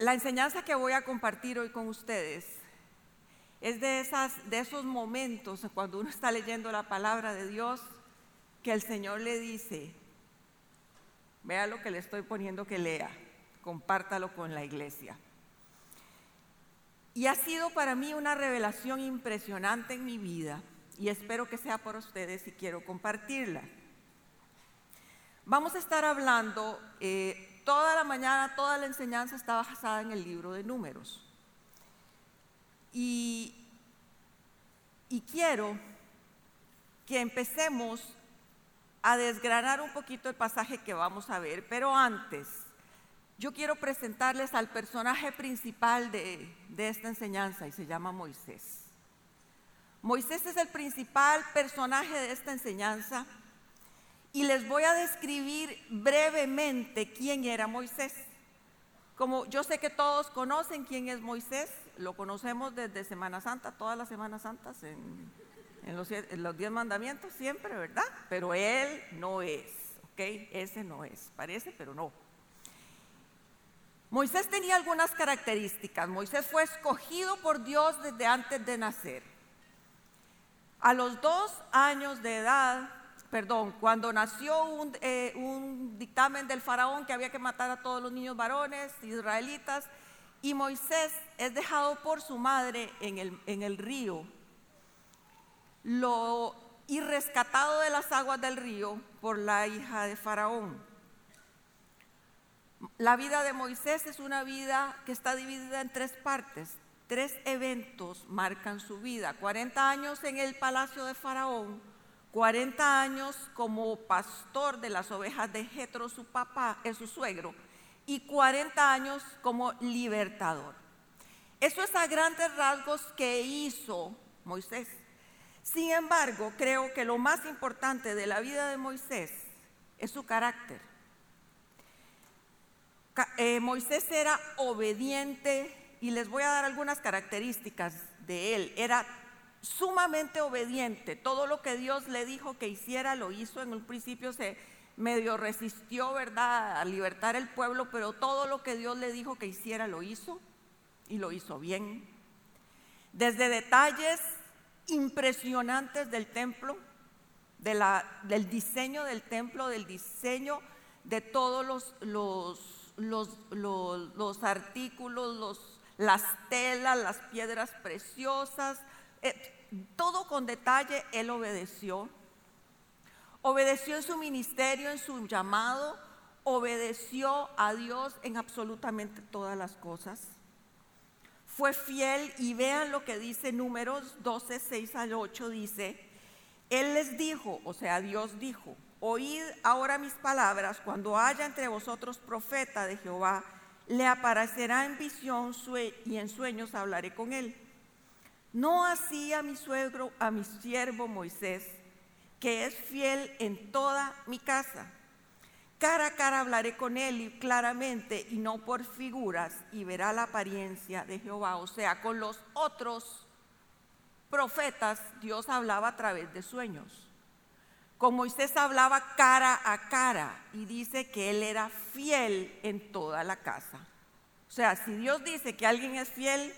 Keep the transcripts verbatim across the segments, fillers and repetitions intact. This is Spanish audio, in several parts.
La enseñanza que voy a compartir hoy con ustedes es de, esas, de esos momentos cuando uno está leyendo la palabra de Dios que el Señor le dice, vea lo que le estoy poniendo que lea, compártalo con la iglesia. Y ha sido para mí una revelación impresionante en mi vida y espero que sea para ustedes y quiero compartirla. Vamos a estar hablando... Eh, Toda la mañana, toda la enseñanza está basada en el libro de Números. Y, y quiero que empecemos a desgranar un poquito el pasaje que vamos a ver. Pero antes, yo quiero presentarles al personaje principal de, de esta enseñanza y se llama Moisés. Moisés es el principal personaje de esta enseñanza. Y les voy a describir brevemente quién era Moisés. Como yo sé que todos conocen quién es Moisés, lo conocemos desde Semana Santa, todas las Semanas Santas, en, en, los, en los diez mandamientos siempre, ¿verdad? Pero él no es, ¿ok? Ese no es, parece, pero no. Moisés tenía algunas características. Moisés fue escogido por Dios desde antes de nacer. A los dos años de edad, Perdón, cuando nació un, eh, un dictamen del faraón que había que matar a todos los niños varones, israelitas, y Moisés es dejado por su madre en el, en el río lo, y rescatado de las aguas del río por la hija de faraón. La vida de Moisés es una vida que está dividida en tres partes. Tres eventos marcan su vida. cuarenta años en el palacio de faraón, cuarenta años como pastor de las ovejas de Jetro, su papá, es su suegro, y cuarenta años como libertador. Eso es a grandes rasgos que hizo Moisés. Sin embargo, creo que lo más importante de la vida de Moisés es su carácter. Eh, Moisés era obediente y les voy a dar algunas características de él. Era sumamente obediente, todo lo que Dios le dijo que hiciera lo hizo. En un principio se medio resistió, ¿verdad?, a libertar el pueblo, pero todo lo que Dios le dijo que hiciera lo hizo y lo hizo bien. Desde detalles impresionantes del templo, de la, del diseño del templo, del diseño de todos los, los, los, los, los artículos, los, las telas, las piedras preciosas, Eh, todo con detalle. Él obedeció, obedeció en su ministerio, en su llamado, obedeció a Dios en absolutamente todas las cosas. Fue fiel y vean lo que dice Números doce, seis al ocho, dice, él les dijo, o sea Dios dijo, oíd ahora mis palabras, cuando haya entre vosotros profeta de Jehová, le aparecerá en visión sue- y en sueños hablaré con él. No así a mi suegro, a mi siervo Moisés, que es fiel en toda mi casa. Cara a cara hablaré con él y claramente y no por figuras, y verá la apariencia de Jehová. O sea, con los otros profetas Dios hablaba a través de sueños. Con Moisés hablaba cara a cara y dice que él era fiel en toda la casa. O sea, si Dios dice que alguien es fiel,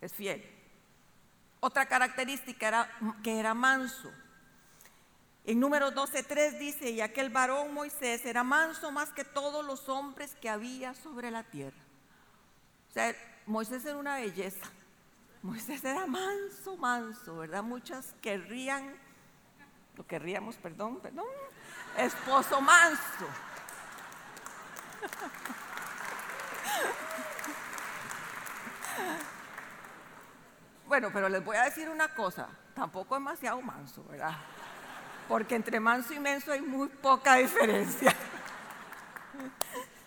es fiel. Otra característica era que era manso. En Números doce, tres dice, y aquel varón Moisés era manso más que todos los hombres que había sobre la tierra. O sea, Moisés era una belleza. Moisés era manso, manso, ¿verdad? Muchas querrían, lo querríamos, perdón, perdón, esposo manso. Bueno, pero les voy a decir una cosa, tampoco demasiado manso, ¿verdad? Porque entre manso y menso hay muy poca diferencia.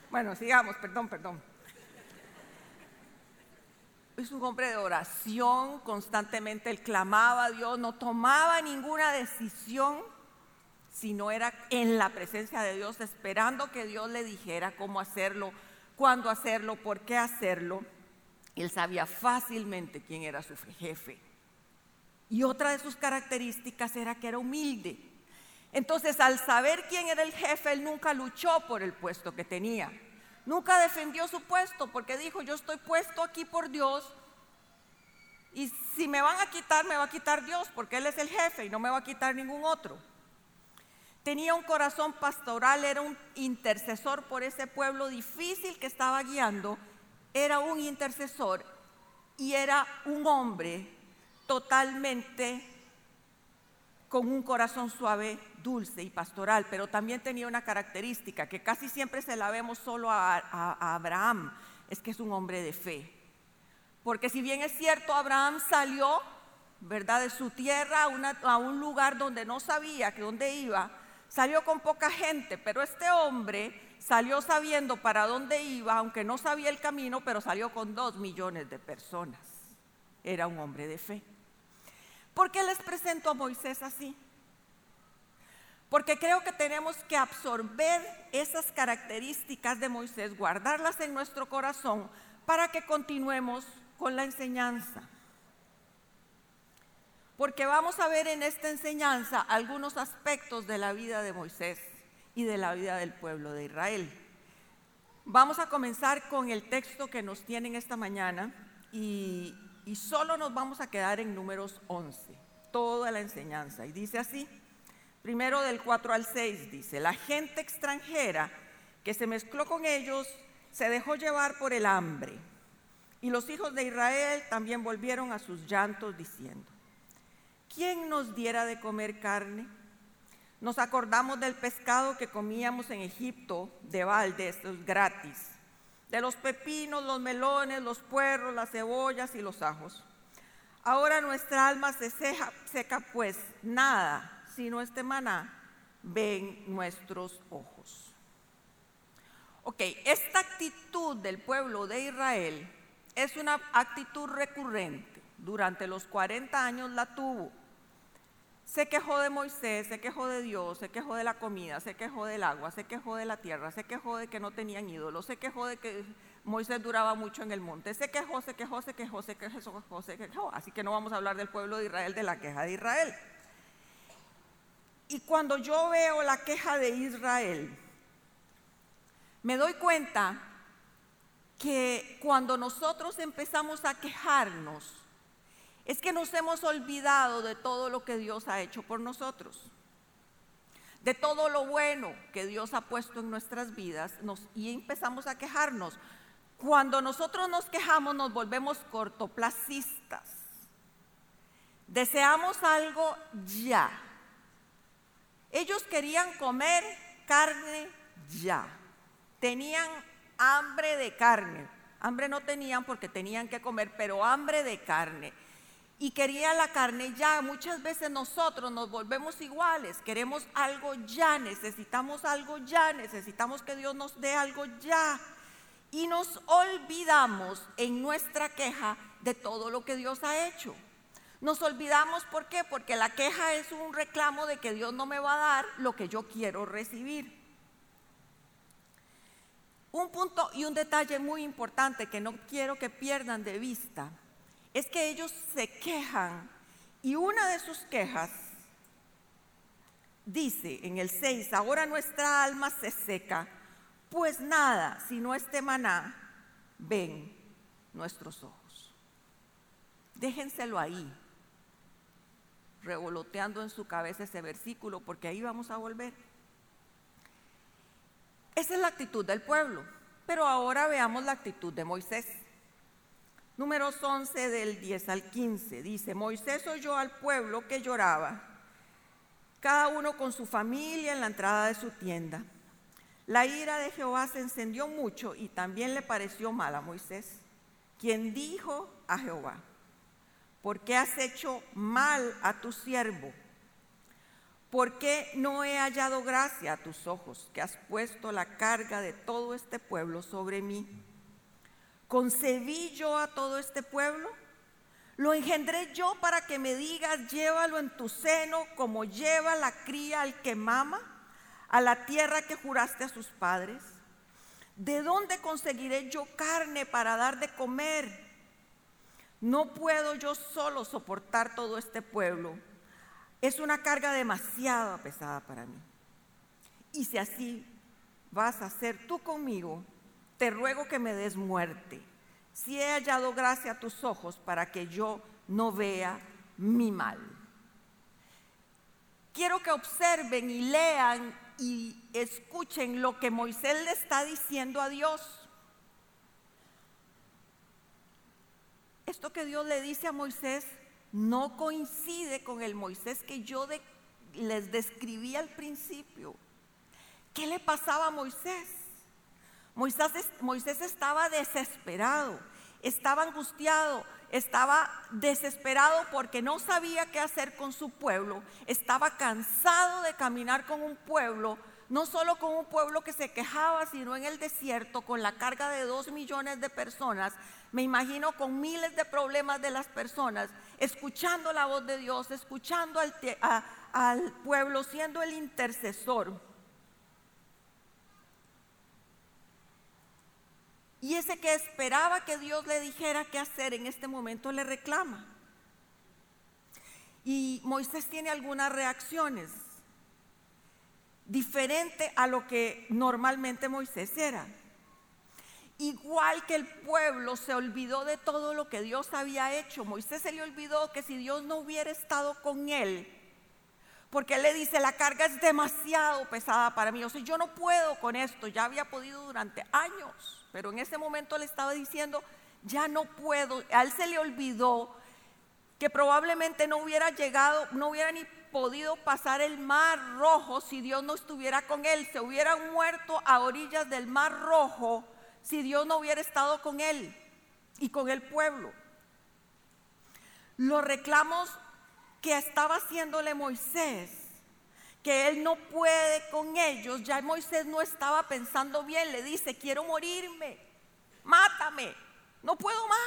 Bueno, sigamos, perdón, perdón. Es un hombre de oración, constantemente él clamaba a Dios, no tomaba ninguna decisión si no era en la presencia de Dios, esperando que Dios le dijera cómo hacerlo, cuándo hacerlo, por qué hacerlo. Él sabía fácilmente quién era su jefe. Y otra de sus características era que era humilde. Entonces, al saber quién era el jefe, él nunca luchó por el puesto que tenía. Nunca defendió su puesto porque dijo: yo estoy puesto aquí por Dios, y si me van a quitar, me va a quitar Dios, porque Él es el jefe y no me va a quitar ningún otro. Tenía un corazón pastoral, era un intercesor por ese pueblo difícil que estaba guiando, era un intercesor y era un hombre totalmente con un corazón suave, dulce y pastoral, pero también tenía una característica que casi siempre se la vemos solo a, a, a Abraham, es que es un hombre de fe. Porque si bien es cierto, Abraham salió, ¿verdad?, de su tierra a, una, a un lugar donde no sabía que dónde iba, salió con poca gente, pero este hombre salió sabiendo para dónde iba, aunque no sabía el camino, pero salió con dos millones de personas. Era un hombre de fe. ¿Por qué les presento a Moisés así? Porque creo que tenemos que absorber esas características de Moisés, guardarlas en nuestro corazón para que continuemos con la enseñanza. Porque vamos a ver en esta enseñanza algunos aspectos de la vida de Moisés y de la vida del pueblo de Israel. Vamos a comenzar con el texto que nos tienen esta mañana y, y solo nos vamos a quedar en Números once, toda la enseñanza. Y dice así, primero del cuatro al seis, dice: la gente extranjera que se mezcló con ellos se dejó llevar por el hambre, y los hijos de Israel también volvieron a sus llantos diciendo: ¿quién nos diera de comer carne? Nos acordamos del pescado que comíamos en Egipto de balde, esto es gratis, de los pepinos, los melones, los puerros, las cebollas y los ajos. Ahora nuestra alma se seca, seca pues nada, sino este maná ven nuestros ojos. Ok, esta actitud del pueblo de Israel es una actitud recurrente. Durante los cuarenta años la tuvo. Se quejó de Moisés, se quejó de Dios, se quejó de la comida, se quejó del agua, se quejó de la tierra, se quejó de que no tenían ídolos, se quejó de que Moisés duraba mucho en el monte, se quejó, se quejó, se quejó, se quejó, se quejó, se quejó. Así que no vamos a hablar del pueblo de Israel, de la queja de Israel. Y cuando yo veo la queja de Israel, me doy cuenta que cuando nosotros empezamos a quejarnos, es que nos hemos olvidado de todo lo que Dios ha hecho por nosotros, de todo lo bueno que Dios ha puesto en nuestras vidas, nos, y empezamos a quejarnos. Cuando nosotros nos quejamos, nos volvemos cortoplacistas. Deseamos algo ya. Ellos querían comer carne ya. Tenían hambre de carne, hambre no tenían porque tenían que comer, pero hambre de carne. Y querían la carne ya. Muchas veces nosotros nos volvemos iguales, queremos algo ya, necesitamos algo ya, necesitamos que Dios nos dé algo ya. Y nos olvidamos en nuestra queja de todo lo que Dios ha hecho. Nos olvidamos, ¿por qué? Porque la queja es un reclamo de que Dios no me va a dar lo que yo quiero recibir. Un punto y un detalle muy importante que no quiero que pierdan de vista es que ellos se quejan, y una de sus quejas dice en el seis: ahora nuestra alma se seca, pues nada, sino este maná ven nuestros ojos. Déjenselo ahí, revoloteando en su cabeza ese versículo, porque ahí vamos a volver. Esa es la actitud del pueblo, pero ahora veamos la actitud de Moisés. Números once del diez al quince dice: Moisés oyó al pueblo que lloraba, cada uno con su familia en la entrada de su tienda. La ira de Jehová se encendió mucho y también le pareció mal a Moisés, quien dijo a Jehová: ¿por qué has hecho mal a tu siervo? ¿Por qué no he hallado gracia a tus ojos, que has puesto la carga de todo este pueblo sobre mí? ¿Concebí yo a todo este pueblo? ¿Lo engendré yo para que me digas: llévalo en tu seno, como lleva la cría al que mama, a la tierra que juraste a sus padres? ¿De dónde conseguiré yo carne para dar de comer? No puedo yo solo soportar todo este pueblo. Es una carga demasiado pesada para mí. Y si así vas a hacer tú conmigo, te ruego que me des muerte, si he hallado gracia a tus ojos para que yo no vea mi mal. Quiero que observen y lean y escuchen lo que Moisés le está diciendo a Dios. Esto que Dios le dice a Moisés no coincide con el Moisés que yo de, les describí al principio. ¿Qué le pasaba a Moisés? Moisés, Moisés estaba desesperado, estaba angustiado, estaba desesperado porque no sabía qué hacer con su pueblo, estaba cansado de caminar con un pueblo, no solo con un pueblo que se quejaba, sino en el desierto con la carga de dos millones de personas, me imagino con miles de problemas de las personas, escuchando la voz de Dios, escuchando al, te, a, al pueblo, siendo el intercesor. Y ese que esperaba que Dios le dijera qué hacer, en este momento le reclama. Y Moisés tiene algunas reacciones diferente a lo que normalmente Moisés era. Igual que el pueblo se olvidó de todo lo que Dios había hecho, Moisés se le olvidó que si Dios no hubiera estado con él, porque él le dice, la carga es demasiado pesada para mí, o sea, yo no puedo con esto, ya había podido durante años, pero en ese momento le estaba diciendo, ya no puedo. A él se le olvidó que probablemente no hubiera llegado, no hubiera ni podido pasar el Mar Rojo si Dios no estuviera con él, se hubieran muerto a orillas del Mar Rojo si Dios no hubiera estado con él y con el pueblo. Los reclamos que estaba haciéndole Moisés, que él no puede con ellos, ya Moisés no estaba pensando bien, le dice, quiero morirme, mátame, no puedo más.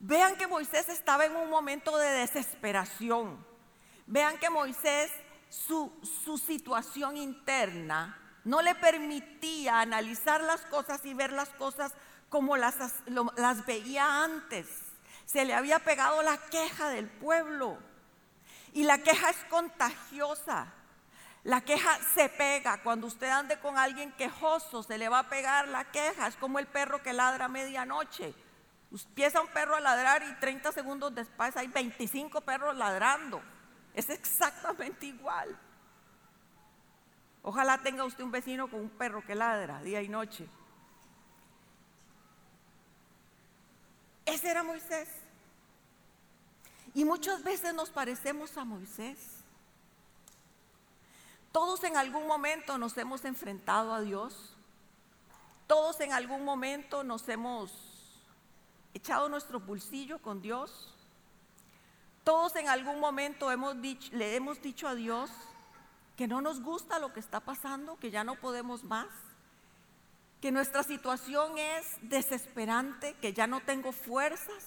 Vean que Moisés estaba en un momento de desesperación. Vean que Moisés, su, su situación interna no le permitía analizar las cosas y ver las cosas como las, lo, las veía antes. Se le había pegado la queja del pueblo. Y la queja es contagiosa. La queja se pega. Cuando usted ande con alguien quejoso, se le va a pegar la queja. Es como el perro que ladra a medianoche. Empieza un perro a ladrar y treinta segundos después hay veinticinco perros ladrando. Es exactamente igual. Ojalá tenga usted un vecino con un perro que ladra día y noche. Ese era Moisés. Y muchas veces nos parecemos a Moisés. Todos en algún momento nos hemos enfrentado a Dios. Todos en algún momento nos hemos echado nuestro bolsillo con Dios. Todos en algún momento hemos dicho, le hemos dicho a Dios que no nos gusta lo que está pasando, que ya no podemos más, que nuestra situación es desesperante, que ya no tengo fuerzas,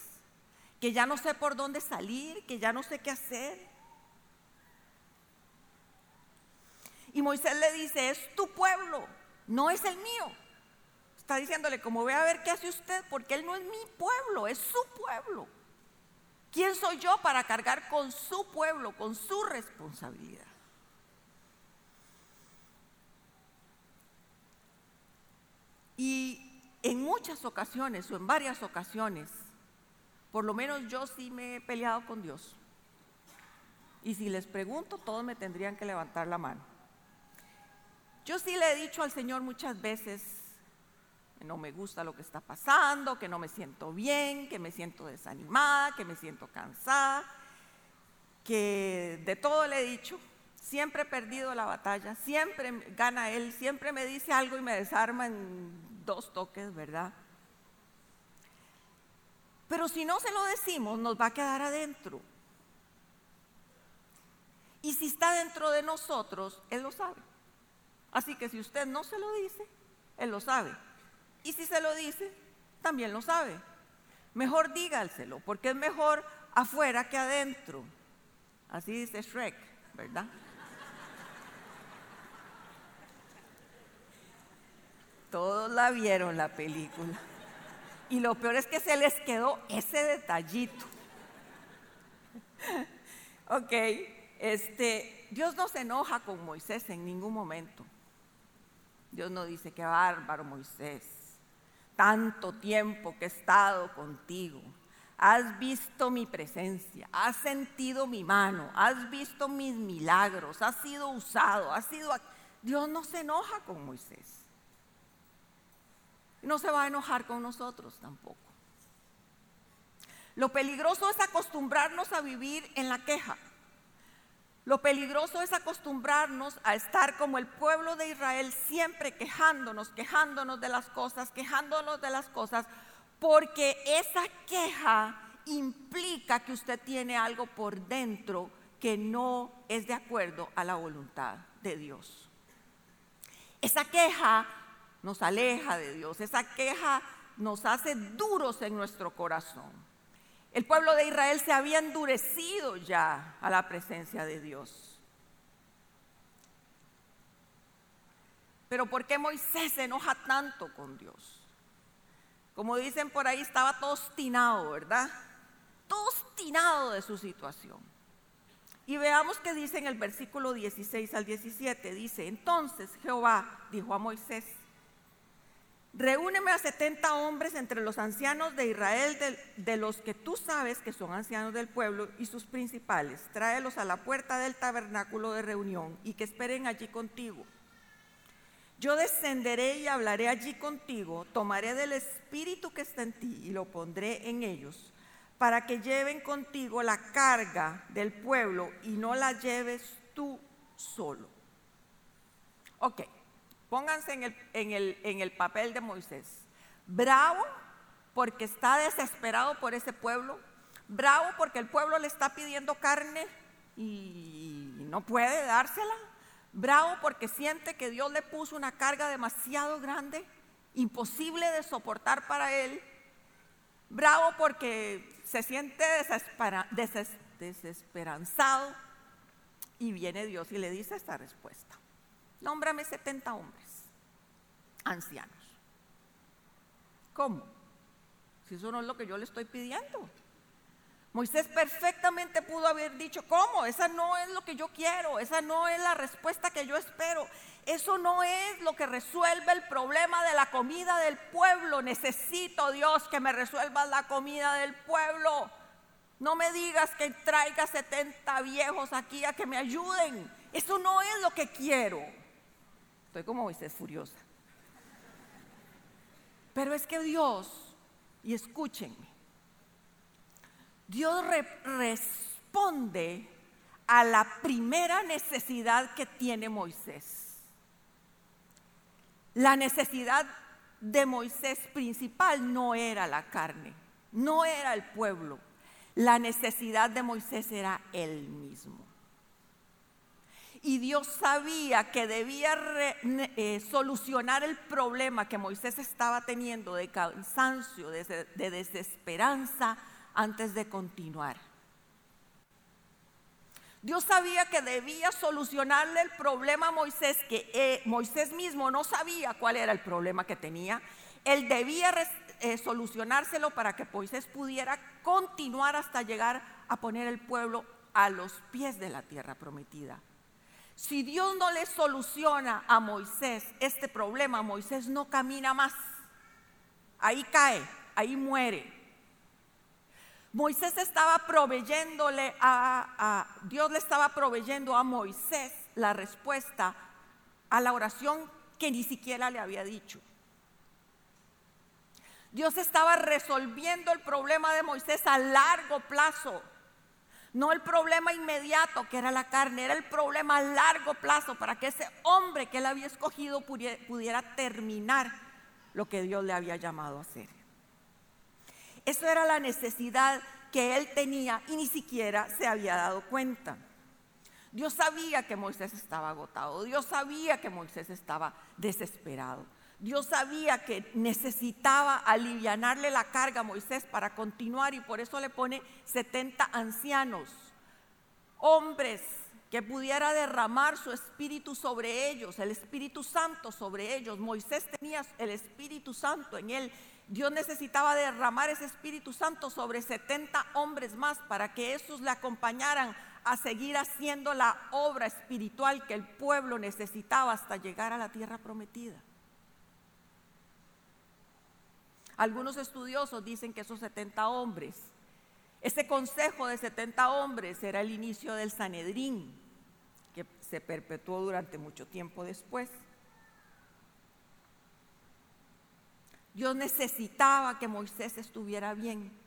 que ya no sé por dónde salir, que ya no sé qué hacer. Y Moisés le dice, es tu pueblo, no es el mío. Está diciéndole, como ve a ver qué hace usted, porque él no es mi pueblo, es su pueblo. ¿Quién soy yo para cargar con su pueblo, con su responsabilidad? Y en muchas ocasiones o en varias ocasiones, por lo menos yo sí me he peleado con Dios. Y si les pregunto, todos me tendrían que levantar la mano. Yo sí le he dicho al Señor muchas veces, no me gusta lo que está pasando, que no me siento bien, que me siento desanimada, que me siento cansada, que de todo le he dicho, siempre he perdido la batalla, siempre gana él, siempre me dice algo y me desarma en dos toques, ¿verdad? Pero si no se lo decimos, nos va a quedar adentro. Y si está dentro de nosotros, él lo sabe. Así que si usted no se lo dice, él lo sabe. Y si se lo dice, también lo sabe. Mejor dígaselo, porque es mejor afuera que adentro. Así dice Shrek, ¿verdad? Todos la vieron la película. Y lo peor es que se les quedó ese detallito. Ok, este, Dios no se enoja con Moisés en ningún momento. Dios no dice, qué bárbaro Moisés, tanto tiempo que he estado contigo, has visto mi presencia, has sentido mi mano, has visto mis milagros, has sido usado, has sido... Dios no se enoja con Moisés. No se va a enojar con nosotros tampoco. Lo peligroso es acostumbrarnos a vivir en la queja. Lo peligroso es acostumbrarnos a estar como el pueblo de Israel, siempre quejándonos, quejándonos de las cosas, quejándonos de las cosas, porque esa queja implica que usted tiene algo por dentro que no es de acuerdo a la voluntad de Dios. Esa queja nos aleja de Dios, esa queja nos hace duros en nuestro corazón. El pueblo de Israel se había endurecido ya a la presencia de Dios. Pero ¿por qué Moisés se enoja tanto con Dios? Como dicen por ahí, estaba todo obstinado, ¿verdad? Todo obstinado de su situación. Y veamos qué dice en el versículo dieciséis al diecisiete. Dice, entonces Jehová dijo a Moisés, reúneme a setenta hombres entre los ancianos de Israel, de, de los que tú sabes que son ancianos del pueblo, y sus principales. Tráelos a la puerta del tabernáculo de reunión y que esperen allí contigo. Yo descenderé y hablaré allí contigo, tomaré del espíritu que está en ti y lo pondré en ellos, para que lleven contigo la carga del pueblo y no la lleves tú solo. Ok. Pónganse en el, en, el, en el papel de Moisés. Bravo porque está desesperado por ese pueblo. Bravo porque el pueblo le está pidiendo carne y no puede dársela. Bravo porque siente que Dios le puso una carga demasiado grande, imposible de soportar para él. Bravo porque se siente desespera, deses, desesperanzado. Y viene Dios y le dice esta respuesta. Nómbrame setenta hombres, ancianos. ¿Cómo? Si eso no es lo que yo le estoy pidiendo. Moisés perfectamente pudo haber dicho, ¿cómo? Esa no es lo que yo quiero, esa no es la respuesta que yo espero. Eso no es lo que resuelve el problema de la comida del pueblo. Necesito, Dios, que me resuelvas la comida del pueblo. No me digas que traiga setenta viejos aquí a que me ayuden. Eso no es lo que quiero. Estoy como Moisés furiosa. Pero es que Dios, y escúchenme, Dios re- responde a la primera necesidad que tiene Moisés. La necesidad de Moisés principal no era la carne, no era el pueblo. La necesidad de Moisés era él mismo. Y Dios sabía que debía re, eh, solucionar el problema que Moisés estaba teniendo de cansancio, de, de desesperanza antes de continuar. Dios sabía que debía solucionarle el problema a Moisés, que eh, Moisés mismo no sabía cuál era el problema que tenía. Él debía res, eh, solucionárselo para que Moisés pudiera continuar hasta llegar a poner el pueblo a los pies de la tierra prometida. Si Dios no le soluciona a Moisés este problema, Moisés no camina más. Ahí cae, ahí muere. Moisés estaba proveyéndole a, a Dios le estaba proveyendo a Moisés la respuesta a la oración que ni siquiera le había dicho. Dios estaba resolviendo el problema de Moisés a largo plazo. No el problema inmediato que era la carne, era el problema a largo plazo para que ese hombre que él había escogido pudiera, pudiera terminar lo que Dios le había llamado a hacer. Eso era la necesidad que él tenía y ni siquiera se había dado cuenta. Dios sabía que Moisés estaba agotado, Dios sabía que Moisés estaba desesperado. Dios sabía que necesitaba alivianarle la carga a Moisés para continuar y por eso le pone setenta ancianos, hombres que pudiera derramar su espíritu sobre ellos, el Espíritu Santo sobre ellos. Moisés tenía el Espíritu Santo en él. Dios necesitaba derramar ese Espíritu Santo sobre setenta hombres más para que esos le acompañaran a seguir haciendo la obra espiritual que el pueblo necesitaba hasta llegar a la tierra prometida. Algunos estudiosos dicen que esos setenta hombres, este consejo de setenta hombres era el inicio del Sanedrín, que se perpetuó durante mucho tiempo después. Dios necesitaba que Moisés estuviera bien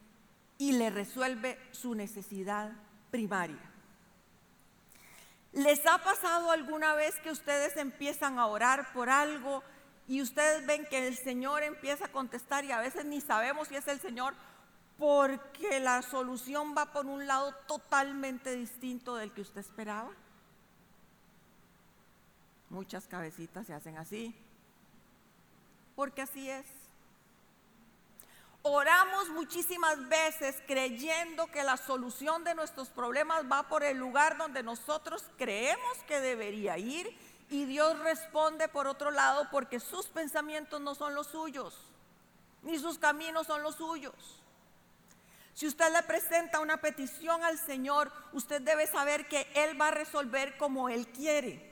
y le resuelve su necesidad primaria. ¿Les ha pasado alguna vez que ustedes empiezan a orar por algo y ustedes ven que el Señor empieza a contestar y a veces ni sabemos si es el Señor porque la solución va por un lado totalmente distinto del que usted esperaba? Muchas cabecitas se hacen así, porque así es. Oramos muchísimas veces creyendo que la solución de nuestros problemas va por el lugar donde nosotros creemos que debería ir y Dios responde por otro lado porque sus pensamientos no son los suyos, ni sus caminos son los suyos. Si usted le presenta una petición al Señor, usted debe saber que Él va a resolver como Él quiere.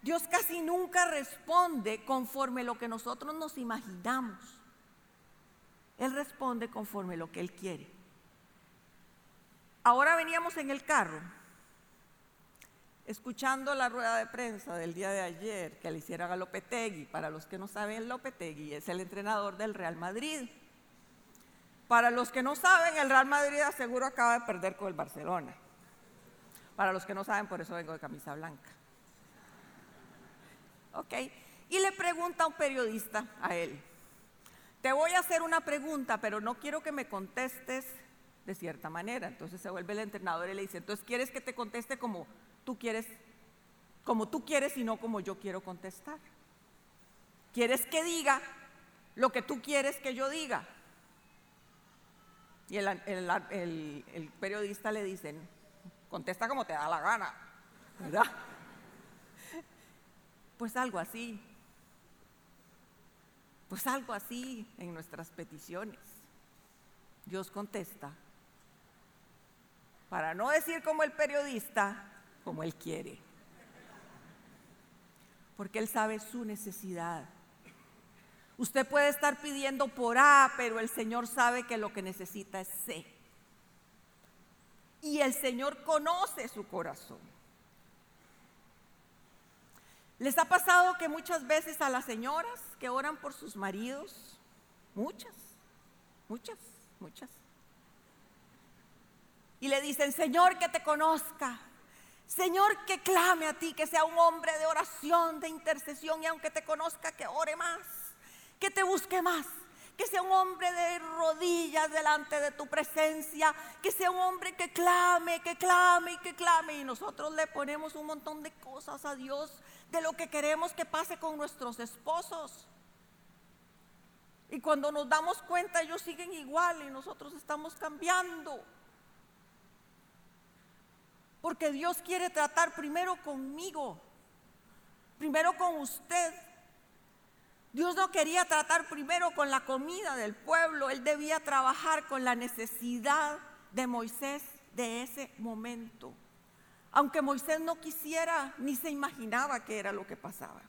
Dios casi nunca responde conforme lo que nosotros nos imaginamos. Él responde conforme lo que Él quiere. Ahora veníamos en el carro, escuchando la rueda de prensa del día de ayer que le hicieron a Lopetegui. Para los que no saben, Lopetegui es el entrenador del Real Madrid. Para los que no saben, el Real Madrid seguro acaba de perder con el Barcelona. Para los que no saben, por eso vengo de camisa blanca. Okay. Y le pregunta a un periodista a él, te voy a hacer una pregunta, pero no quiero que me contestes de cierta manera. Entonces se vuelve el entrenador y le dice, entonces quieres que te conteste como tú quieres, como tú quieres y no como yo quiero contestar. ¿Quieres que diga lo que tú quieres que yo diga? Y el, el, el, el periodista le dice, contesta como te da la gana, ¿verdad? Pues algo así, pues algo así en nuestras peticiones. Dios contesta, para no decir como el periodista, como Él quiere. Porque Él sabe su necesidad. Usted puede estar pidiendo por A, pero el Señor sabe que lo que necesita es C. Y el Señor conoce su corazón. ¿Les ha pasado que muchas veces a las señoras que oran por sus maridos, muchas, muchas, muchas, y le dicen, Señor, que te conozca, Señor, que clame a ti, que sea un hombre de oración, de intercesión, y aunque te conozca, que ore más, que te busque más, que sea un hombre de rodillas delante de tu presencia, que sea un hombre que clame, que clame y que clame? Y nosotros le ponemos un montón de cosas a Dios, de lo que queremos que pase con nuestros esposos. Y cuando nos damos cuenta, ellos siguen igual y nosotros estamos cambiando. Porque Dios quiere tratar primero conmigo, primero con usted. Dios no quería tratar primero con la comida del pueblo, Él debía trabajar con la necesidad de Moisés de ese momento. Aunque Moisés no quisiera, ni se imaginaba qué era lo que pasaba.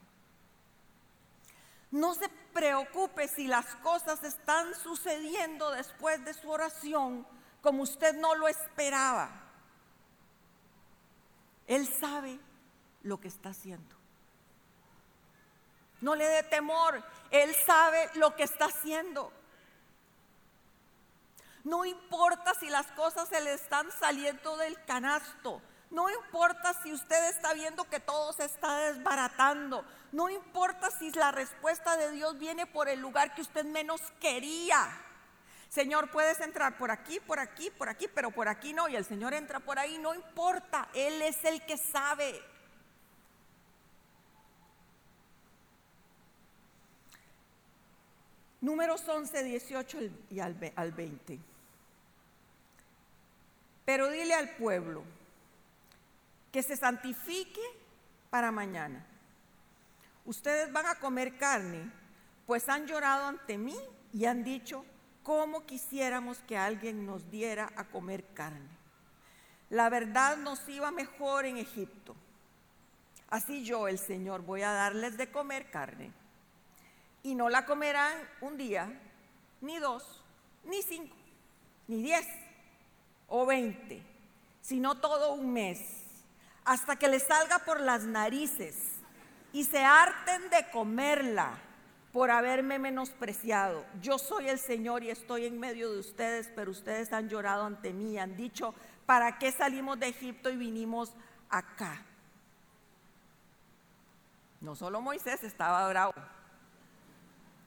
No se preocupe si las cosas están sucediendo después de su oración como usted no lo esperaba. Él sabe lo que está haciendo. No le dé temor, Él sabe lo que está haciendo. No importa si las cosas se le están saliendo del canasto. No importa si usted está viendo que todo se está desbaratando. No importa si la respuesta de Dios viene por el lugar que usted menos quería. Señor, puedes entrar por aquí, por aquí, por aquí, pero por aquí no. Y el Señor entra por ahí, no importa. Él es el que sabe. Números once, dieciocho y al veinte. Pero dile al pueblo que se santifique para mañana. Ustedes van a comer carne, pues han llorado ante mí y han dicho, ¿cómo quisiéramos que alguien nos diera a comer carne? La verdad nos iba mejor en Egipto. Así yo, el Señor, voy a darles de comer carne. y no la comerán un día, ni dos, ni cinco, ni diez o veinte, sino todo un mes, hasta que les salga por las narices y se harten de comerla por haberme menospreciado. Yo soy el Señor y estoy en medio de ustedes, pero ustedes han llorado ante mí, han dicho, ¿para qué salimos de Egipto y vinimos acá? No solo Moisés estaba bravo.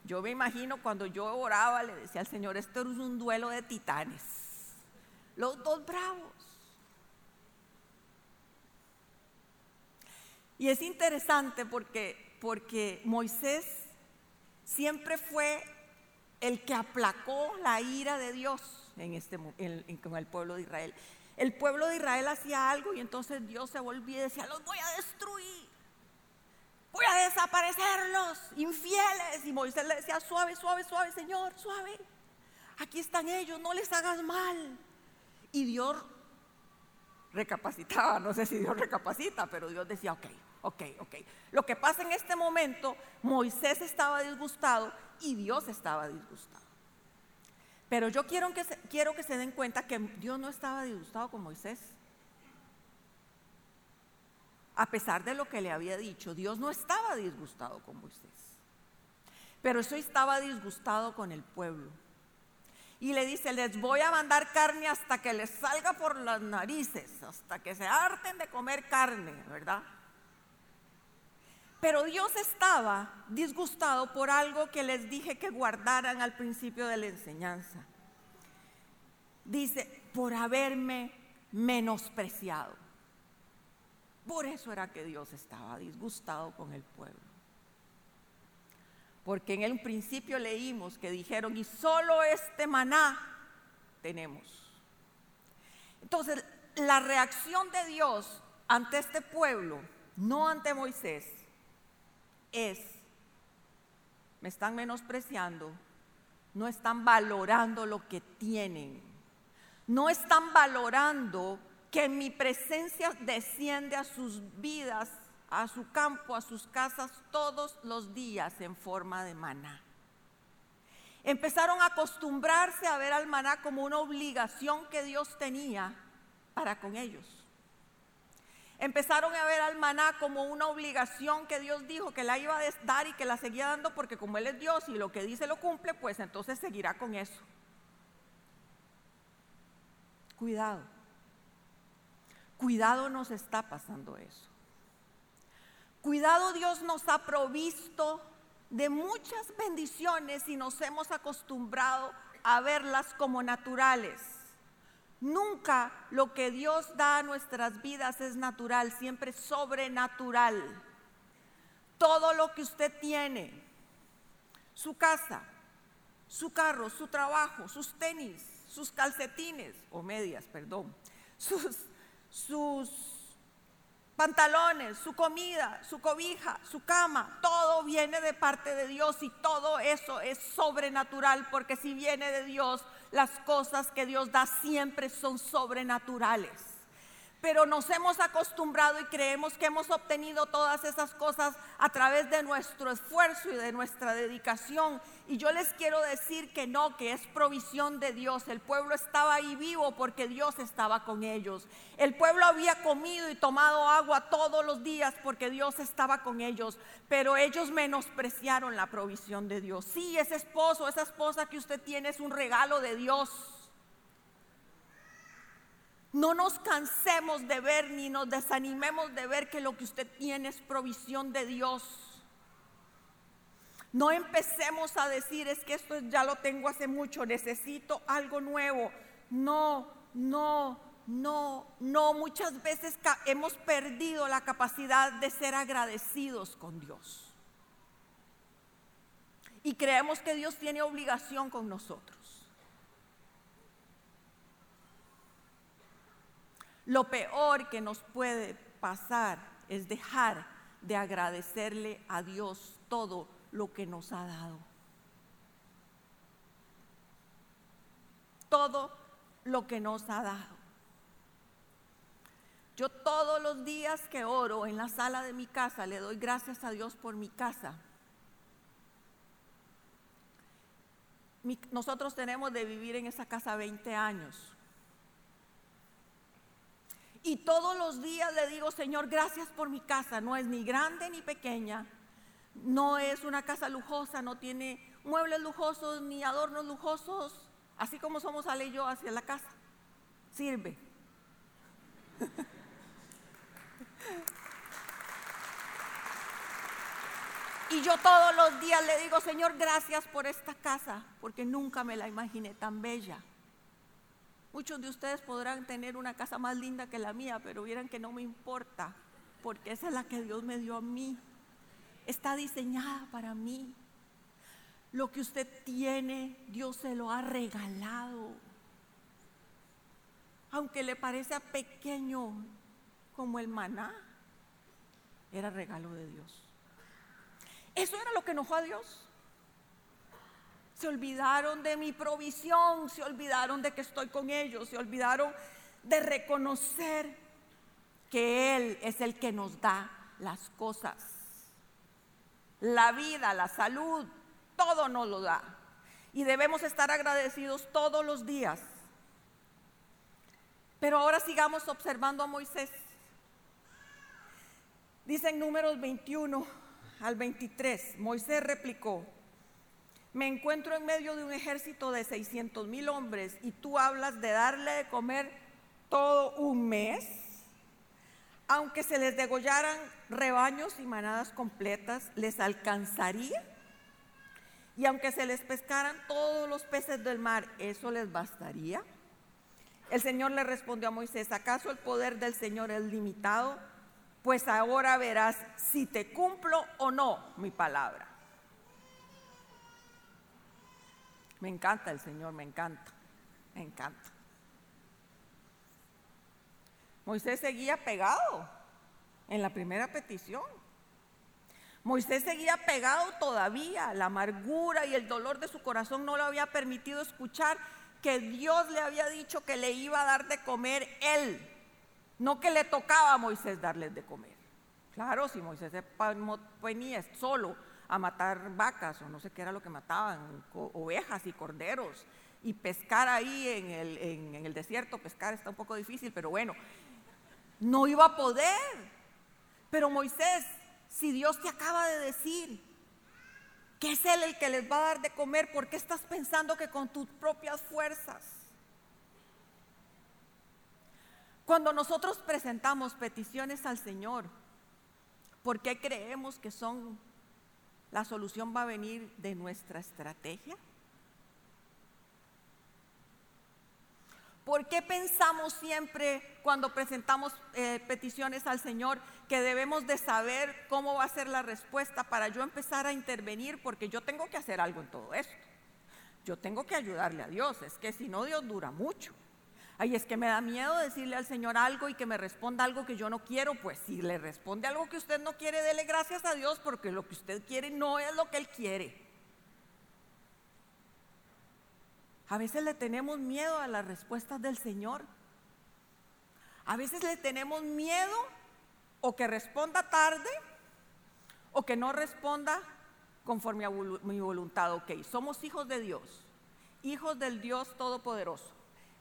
Yo me imagino cuando yo oraba, le decía al Señor, esto es un duelo de titanes. Los dos bravos. Y es interesante porque, porque Moisés siempre fue el que aplacó la ira de Dios en este, en, en, con el pueblo de Israel. El pueblo de Israel hacía algo y entonces Dios se volvía y decía, los voy a destruir. Voy a desaparecerlos, infieles. Y Moisés le decía, suave, suave, suave, Señor, suave. Aquí están ellos, no les hagas mal. Y Dios recapacitaba, no sé si Dios recapacita, pero Dios decía, ok, ok, ok. Lo que pasa en este momento, Moisés estaba disgustado y Dios estaba disgustado. Pero yo quiero que se, quiero que se den cuenta que Dios no estaba disgustado con Moisés. A pesar de lo que le había dicho, Dios no estaba disgustado con Moisés, pero eso estaba disgustado con el pueblo. Y le dice, les voy a mandar carne hasta que les salga por las narices, hasta que se harten de comer carne, ¿verdad? Pero Dios estaba disgustado por algo que les dije que guardaran al principio de la enseñanza. Dice, por haberme menospreciado. Por eso era que Dios estaba disgustado con el pueblo. Porque en el principio leímos que dijeron, y solo este maná tenemos. Entonces, la reacción de Dios ante este pueblo, no ante Moisés, es, me están menospreciando, no están valorando lo que tienen, no están valorando que mi presencia desciende a sus vidas, a su campo, a sus casas todos los días en forma de maná. Empezaron a acostumbrarse a ver al maná como una obligación que Dios tenía para con ellos. Empezaron a ver al maná como una obligación que Dios dijo que la iba a dar y que la seguía dando porque como Él es Dios y lo que dice lo cumple, pues entonces seguirá con eso. Cuidado. Cuidado, nos está pasando eso. Cuidado, Dios nos ha provisto de muchas bendiciones y nos hemos acostumbrado a verlas como naturales. Nunca lo que Dios da a nuestras vidas es natural, siempre es sobrenatural. Todo lo que usted tiene, su casa, su carro, su trabajo, sus tenis, sus calcetines, o medias, perdón, sus sus pantalones, su comida, su cobija, su cama, todo viene de parte de Dios y todo eso es sobrenatural porque si viene de Dios, las cosas que Dios da siempre son sobrenaturales. Pero nos hemos acostumbrado y creemos que hemos obtenido todas esas cosas a través de nuestro esfuerzo y de nuestra dedicación. Y yo les quiero decir que no, que es provisión de Dios. El pueblo estaba ahí vivo porque Dios estaba con ellos. El pueblo había comido y tomado agua todos los días porque Dios estaba con ellos. Pero ellos menospreciaron la provisión de Dios. Sí, ese esposo, esa esposa que usted tiene es un regalo de Dios. No nos cansemos de ver ni nos desanimemos de ver que lo que usted tiene es provisión de Dios. No empecemos a decir, es que esto ya lo tengo hace mucho, necesito algo nuevo. No, no, no, no. Muchas veces hemos perdido la capacidad de ser agradecidos con Dios. Y creemos que Dios tiene obligación con nosotros. Lo peor que nos puede pasar es dejar de agradecerle a Dios todo lo que nos ha dado. Todo lo que nos ha dado. Yo todos los días que oro en la sala de mi casa le doy gracias a Dios por mi casa. Mi, nosotros tenemos de vivir en esa casa veinte años. Y todos los días le digo, Señor, gracias por mi casa. No es ni grande ni pequeña. No es una casa lujosa, no tiene muebles lujosos ni adornos lujosos. Así como somos Ale y yo hacia la casa. Sirve. Y yo todos los días le digo, Señor, gracias por esta casa, porque nunca me la imaginé tan bella. Muchos de ustedes podrán tener una casa más linda que la mía, pero vieran que no me importa, porque esa es la que Dios me dio a mí. Está diseñada para mí. Lo que usted tiene, Dios se lo ha regalado. Aunque le parezca pequeño como el maná, era regalo de Dios. Eso era lo que enojó a Dios. Se olvidaron de mi provisión, se olvidaron de que estoy con ellos, se olvidaron de reconocer que Él es el que nos da las cosas. La vida, la salud, todo nos lo da. Y debemos estar agradecidos todos los días. Pero ahora sigamos observando a Moisés. Dice en Números veintiuno. Al veintitrés, Moisés replicó: me encuentro en medio de un ejército de seiscientos mil hombres y tú hablas de darle de comer todo un mes, aunque se les degollaran rebaños y manadas completas, les alcanzaría, y aunque se les pescaran todos los peces del mar, eso les bastaría. El Señor le respondió a Moisés: ¿acaso el poder del Señor es limitado? Pues ahora verás si te cumplo o no mi palabra. Me encanta el Señor, me encanta, me encanta. Moisés seguía pegado en la primera petición. Moisés seguía pegado todavía. La amargura y el dolor de su corazón no le había permitido escuchar que Dios le había dicho que le iba a dar de comer él. No que le tocaba a Moisés darles de comer. Claro, si Moisés se ponía solo a matar vacas o no sé qué era lo que mataban, ovejas y corderos, y pescar ahí en el, en, en el desierto, pescar está un poco difícil, pero bueno, no iba a poder. Pero Moisés, si Dios te acaba de decir que es Él el que les va a dar de comer, ¿por qué estás pensando que con tus propias fuerzas? Cuando nosotros presentamos peticiones al Señor, ¿por qué creemos que son la solución va a venir de nuestra estrategia? ¿Por qué pensamos siempre cuando presentamos eh, peticiones al Señor que debemos de saber cómo va a ser la respuesta para yo empezar a intervenir? Porque yo tengo que hacer algo en todo esto. Yo tengo que ayudarle a Dios, es que si no Dios dura mucho. Ay, es que me da miedo decirle al Señor algo y que me responda algo que yo no quiero. Pues si le responde algo que usted no quiere, dele gracias a Dios, porque lo que usted quiere no es lo que Él quiere. A veces le tenemos miedo a las respuestas del Señor. A veces le tenemos miedo o que responda tarde o que no responda conforme a mi voluntad. Ok, somos hijos de Dios, hijos del Dios Todopoderoso,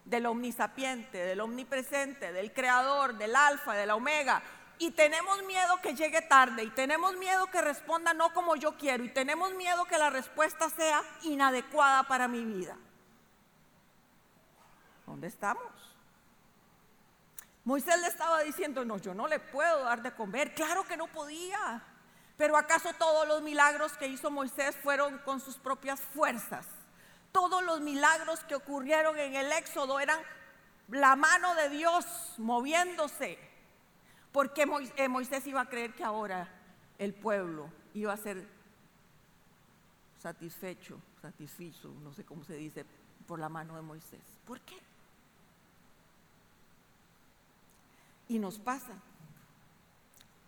del omnisapiente, del omnipresente, del creador, del alfa, de la omega, y tenemos miedo que llegue tarde, y tenemos miedo que responda no como yo quiero, y tenemos miedo que la respuesta sea inadecuada para mi vida. ¿Dónde estamos? Moisés le estaba diciendo, no, yo no le puedo dar de comer. Claro que no podía, pero ¿acaso todos los milagros que hizo Moisés fueron con sus propias fuerzas? Todos los milagros que ocurrieron en el Éxodo eran la mano de Dios moviéndose. Porque Moisés iba a creer que ahora el pueblo iba a ser satisfecho, satisfizo, no sé cómo se dice, por la mano de Moisés. ¿Por qué? Y nos pasa,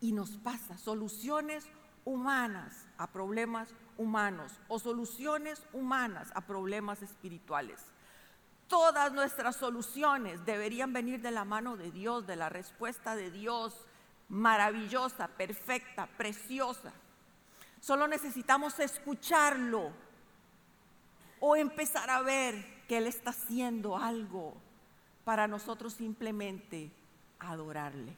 y nos pasa, soluciones humanas a problemas humanos o soluciones humanas a problemas espirituales. Todas nuestras soluciones deberían venir de la mano de Dios, de la respuesta de Dios, maravillosa, perfecta, preciosa. Solo necesitamos escucharlo o empezar a ver que Él está haciendo algo para nosotros simplemente adorarle.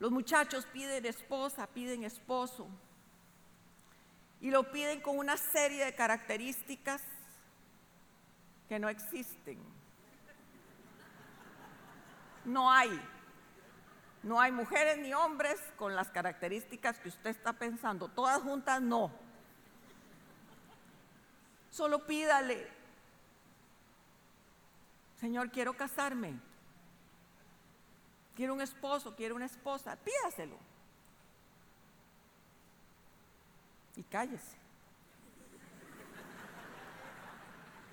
Los muchachos piden esposa, piden esposo, y lo piden con una serie de características que no existen. No hay, no hay mujeres ni hombres con las características que usted está pensando, todas juntas no. Solo pídale, Señor, quiero casarme, quiero un esposo, quiero una esposa, pídaselo. Y cállese.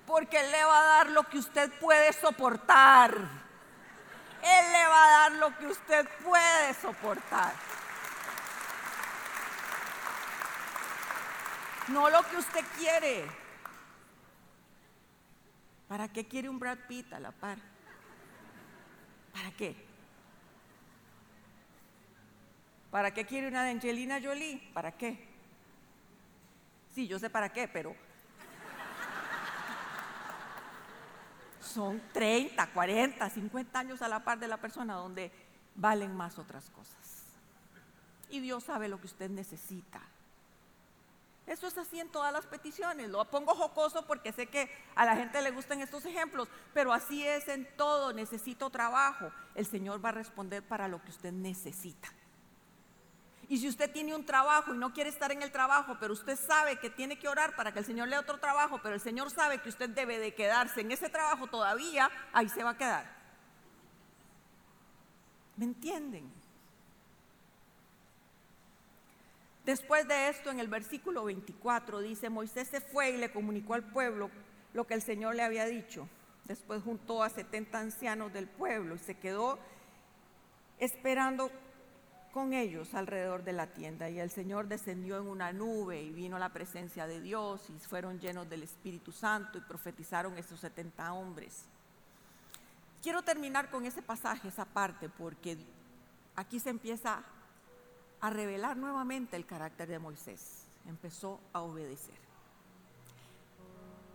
Porque Él le va a dar lo que usted puede soportar. Él le va a dar lo que usted puede soportar. No lo que usted quiere. ¿Para qué quiere un Brad Pitt a la par? ¿Para qué? ¿Para qué quiere una de Angelina Jolie? ¿Para qué? Sí, yo sé para qué, pero son treinta, cuarenta, cincuenta años a la par de la persona donde valen más otras cosas. Y Dios sabe lo que usted necesita. Eso es así en todas las peticiones. Lo pongo jocoso porque sé que a la gente le gustan estos ejemplos, pero así es en todo. Necesito trabajo. El Señor va a responder para lo que usted necesita. Y si usted tiene un trabajo y no quiere estar en el trabajo, pero usted sabe que tiene que orar para que el Señor le dé otro trabajo, pero el Señor sabe que usted debe de quedarse en ese trabajo todavía, ahí se va a quedar. ¿Me entienden? Después de esto, en el versículo veinticuatro dice: Moisés se fue y le comunicó al pueblo lo que el Señor le había dicho. Después juntó a setenta ancianos del pueblo y se quedó esperando con ellos alrededor de la tienda, y el Señor descendió en una nube y vino la presencia de Dios y fueron llenos del Espíritu Santo y profetizaron estos setenta hombres. Quiero terminar con ese pasaje, esa parte, porque aquí se empieza a revelar nuevamente el carácter de Moisés. Empezó a obedecer.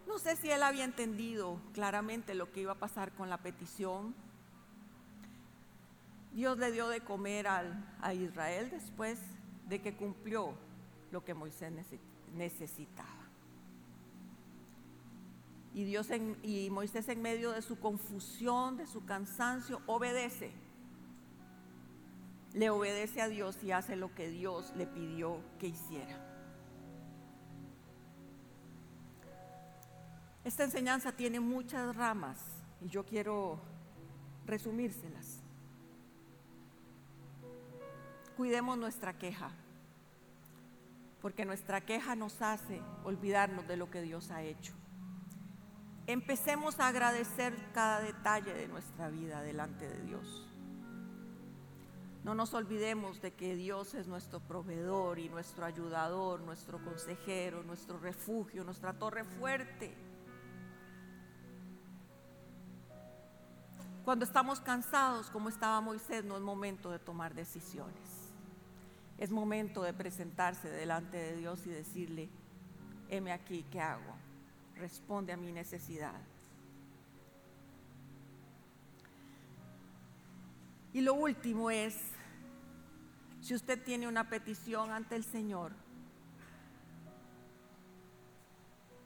No sé si él había entendido claramente lo que iba a pasar con la petición. Dios le dio de comer al, a Israel después de que cumplió lo que Moisés necesitaba. Y, Dios en, y Moisés, en medio de su confusión, de su cansancio, obedece. Le obedece a Dios y hace lo que Dios le pidió que hiciera. Esta enseñanza tiene muchas ramas y yo quiero resumírselas. Cuidemos nuestra queja, porque nuestra queja nos hace olvidarnos de lo que Dios ha hecho. Empecemos a agradecer cada detalle de nuestra vida delante de Dios. No nos olvidemos de que Dios es nuestro proveedor y nuestro ayudador, nuestro consejero, nuestro refugio, nuestra torre fuerte. Cuando estamos cansados, como estaba Moisés, no es momento de tomar decisiones. Es momento de presentarse delante de Dios y decirle: heme aquí, ¿qué hago? Responde a mi necesidad. Y lo último es, si usted tiene una petición ante el Señor,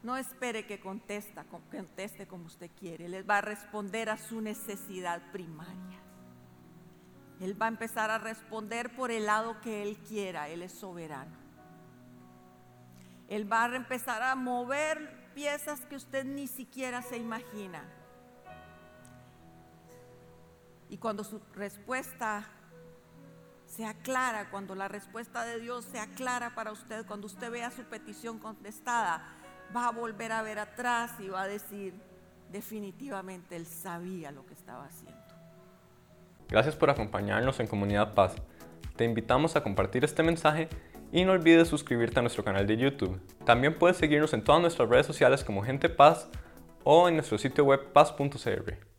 no espere que conteste, conteste como usted quiere. Él va a responder a su necesidad primaria. Él va a empezar a responder por el lado que Él quiera. Él es soberano. Él va a empezar a mover piezas que usted ni siquiera se imagina. Y cuando su respuesta sea clara, cuando la respuesta de Dios sea clara para usted, cuando usted vea su petición contestada, va a volver a ver atrás y va a decir: definitivamente Él sabía lo que estaba haciendo. Gracias por acompañarnos en Comunidad Paz. Te invitamos a compartir este mensaje y no olvides suscribirte a nuestro canal de YouTube. También puedes seguirnos en todas nuestras redes sociales como Gente Paz o en nuestro sitio web paz punto c r.